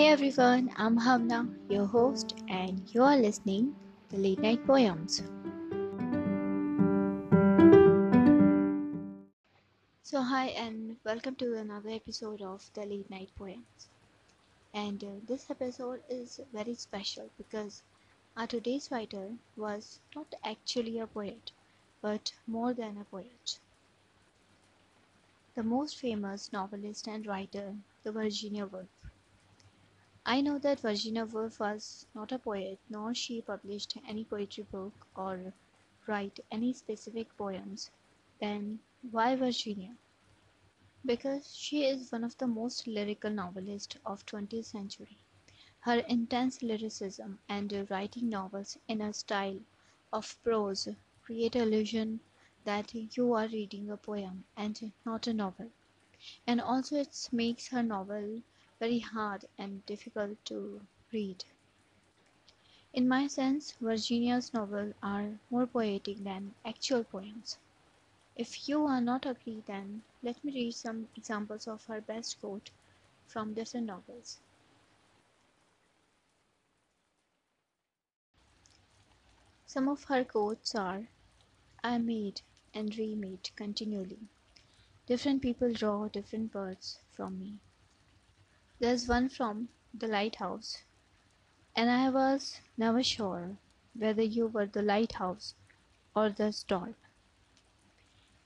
Hey everyone, I'm Hamna, your host, and you're listening to Late Night Poems. So hi and welcome to another episode of the Late Night Poems. And this episode is very special because our today's writer was not actually a poet, but more than a poet. The most famous novelist and writer, the Virginia Woolf. I know that Virginia Woolf was not a poet, nor she published any poetry book or write any specific poems. Then why Virginia? Because she is one of the most lyrical novelists of 20th century. Her intense lyricism and writing novels in a style of prose create illusion that you are reading a poem and not a novel. And also it makes her novel very hard and difficult to read. In my sense, Virginia's novels are more poetic than actual poems. If you are not agree, then let me read some examples of her best quote from different novels. Some of her quotes are, I made and remade continually. Different people draw different birds from me. There's one from The Lighthouse. And I was never sure whether you were the lighthouse or the storm.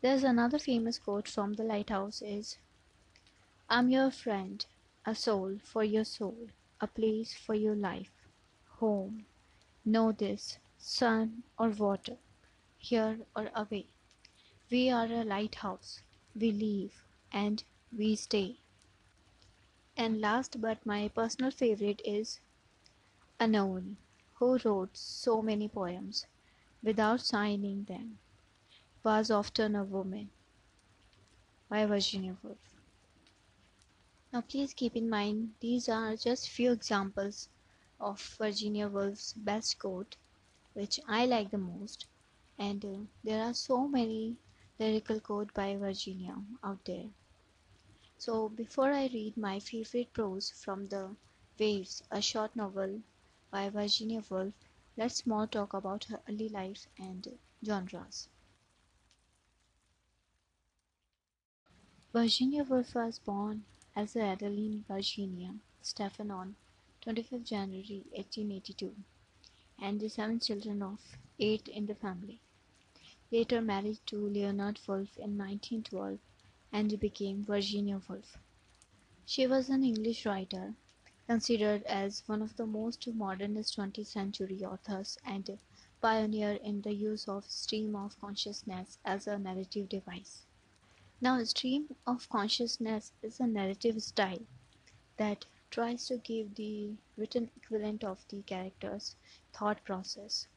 There's another famous quote from The Lighthouse is, I'm your friend, a soul for your soul, a place for your life, home, know this, sun or water, here or away. We are a lighthouse, we leave and we stay. And last but my personal favorite is Anon, who wrote so many poems without signing them, was often a woman, by Virginia Woolf. Now please keep in mind these are just few examples of Virginia Woolf's best quote which I like the most, and there are so many lyrical quotes by Virginia out there. So before I read my favorite prose from The Waves, a short novel by Virginia Woolf, let's more talk about her early life and genres. Virginia Woolf was born as Adeline Virginia Stephen on 25th January 1882 and the 7 children of 8 in the family. Later married to Leonard Woolf in 1912. And became Virginia Woolf. She was an English writer, considered as one of the most modernist 20th century authors and pioneer in the use of stream of consciousness as a narrative device. Now, stream of consciousness is a narrative style that tries to give the written equivalent of the character's thought process,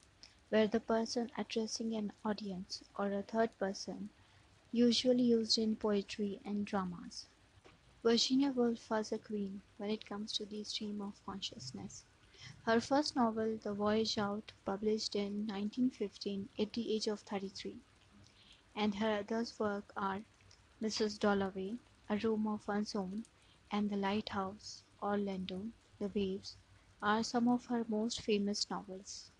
where the person addressing an audience or a third person usually used in poetry and dramas. Virginia Woolf was a queen when it comes to the stream of consciousness. Her first novel, The Voyage Out, published in 1915 at the age of 33. And her other works are Mrs. Dalloway, A Room of One's Own, and The Lighthouse, Orlando, The Waves are some of her most famous novels.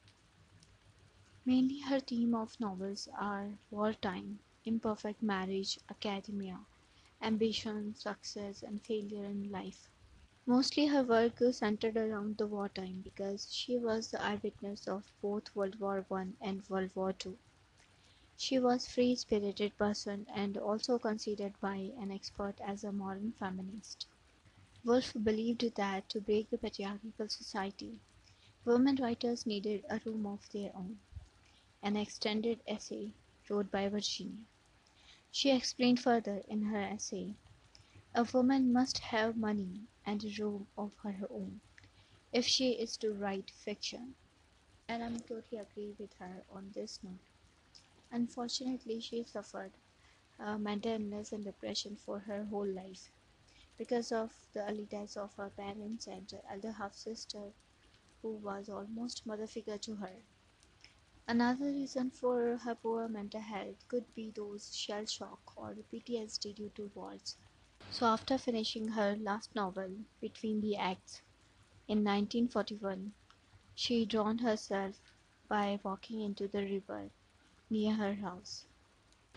Mainly her theme of novels are wartime, imperfect marriage, academia, ambition, success, and failure in life. Mostly her work centered around the wartime because she was the eyewitness of both World War I and World War II. She was a free-spirited person and also considered by an expert as a modern feminist. Woolf believed that to break the patriarchal society, women writers needed a room of their own. An extended essay wrote by Virginia. She explained further in her essay, a woman must have money and a room of her own if she is to write fiction. And I totally agree with her on this note. Unfortunately, she suffered mental illness and depression for her whole life because of the early deaths of her parents and her elder half-sister who was almost mother figure to her. Another reason for her poor mental health could be those shell shock or PTSD due to wars. So after finishing her last novel, Between the Acts, In 1941, she drowned herself by walking into the river near her house.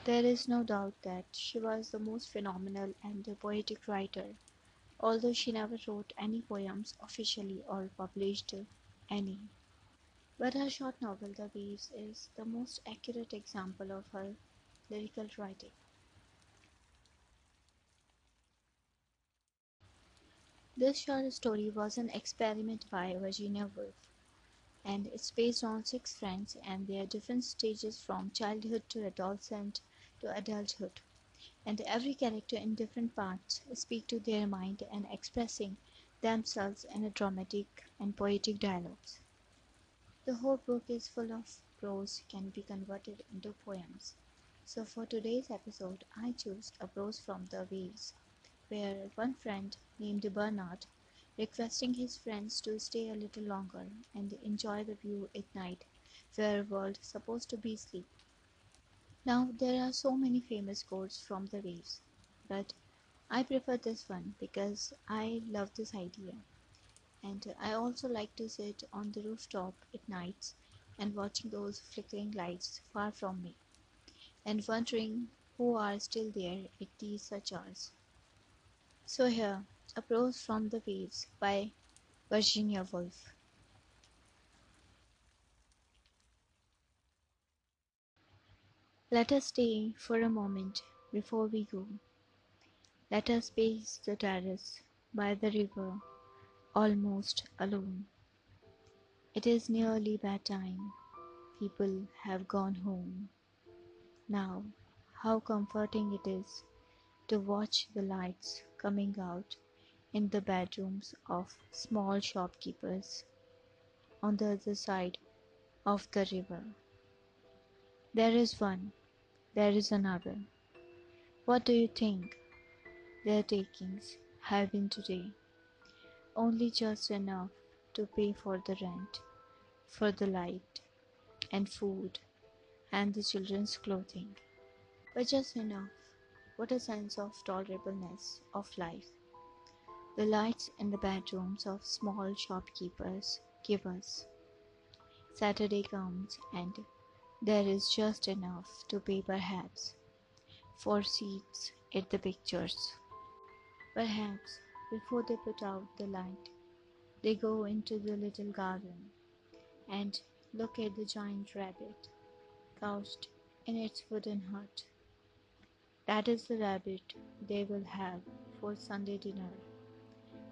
There is no doubt that she was the most phenomenal and poetic writer, although she never wrote any poems officially or published any. But her short novel, The Waves, is the most accurate example of her lyrical writing. This short story was an experiment by Virginia Woolf, and it's based on 6 friends and their different stages from childhood to adolescence to adulthood, and every character in different parts speak to their mind and expressing themselves in a dramatic and poetic dialogues. The whole book is full of prose can be converted into poems. So for today's episode, I chose a prose from The Waves, where one friend named Bernard, requesting his friends to stay a little longer and enjoy the view at night, where world supposed to be asleep. Now there are so many famous quotes from The Waves, but I prefer this one because I love this idea, and I also like to sit on the rooftop at nights and watching those flickering lights far from me, and wondering who are still there at these such hours. So here, a prose from The Waves by Virginia Woolf. Let us stay for a moment before we go. Let us pace the terrace by the river almost alone. It is nearly bedtime. People have gone home. Now, how comforting it is to watch the lights coming out in the bedrooms of small shopkeepers on the other side of the river. There is one, there is another. What do you think their takings have been today? Only just enough to pay for the rent, for the light and food and the children's clothing, but just enough. What a sense of tolerableness of life. The lights in the bedrooms of small shopkeepers give us. Saturday comes and there is just enough to pay perhaps for seats at the pictures. Perhaps before they put out the light, they go into the little garden and look at the giant rabbit couched in its wooden hut. That is the rabbit they will have for Sunday dinner.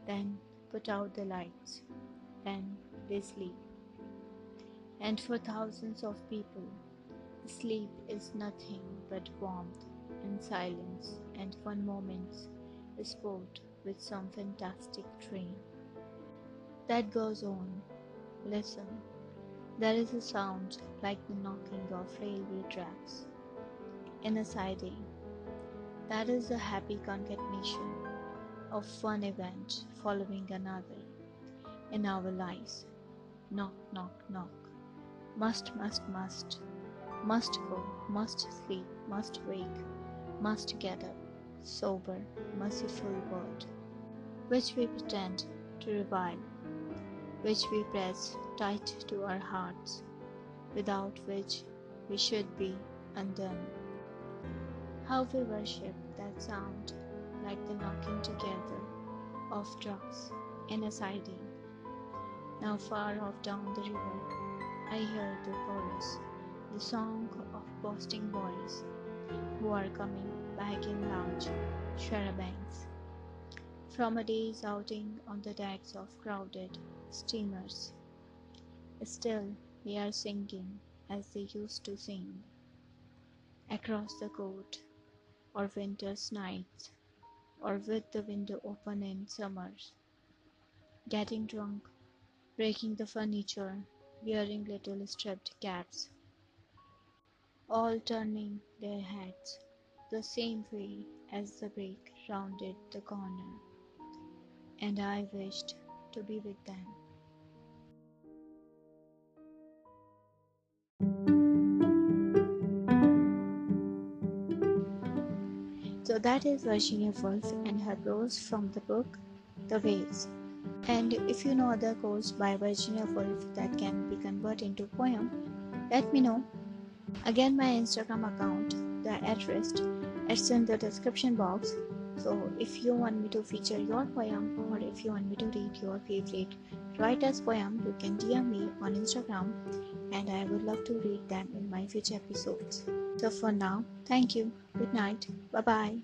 Then put out the lights. Then they sleep. And for thousands of people, sleep is nothing but warmth and silence and one moment's sport with some fantastic dream. That goes on. Listen. There is a sound like the knocking of railway tracks in a siding. That is the happy concatenation of one event following another in our lives. Knock, knock, knock. Must. Must go, must sleep, must wake, must get up. Sober, merciful world, which we pretend to revile, which we press tight to our hearts, without which we should be undone. How we worship that sound like the knocking together of trucks in a siding. Now far off down the river, I hear the chorus, the song of Boston boys who are coming back in large charabancs from a day's outing on the decks of crowded steamers. Still, they are singing as they used to sing across the court, or winter's nights, or with the window open in summers, getting drunk, breaking the furniture, wearing little striped caps, all turning their heads the same way as the brake rounded the corner, and I wished to be with them. So that is Virginia Woolf and her prose from the book The Waves And if you know other quotes by Virginia Woolf that can be converted into poem, let me know. Again, my Instagram account, the @err0ristt, is in the description box. So if you want me to feature your poem, or if you want me to read your favorite writer's poem, you can DM me on Instagram, and I would love to read them in my future episodes. So for now, thank you. Good night. Bye-bye.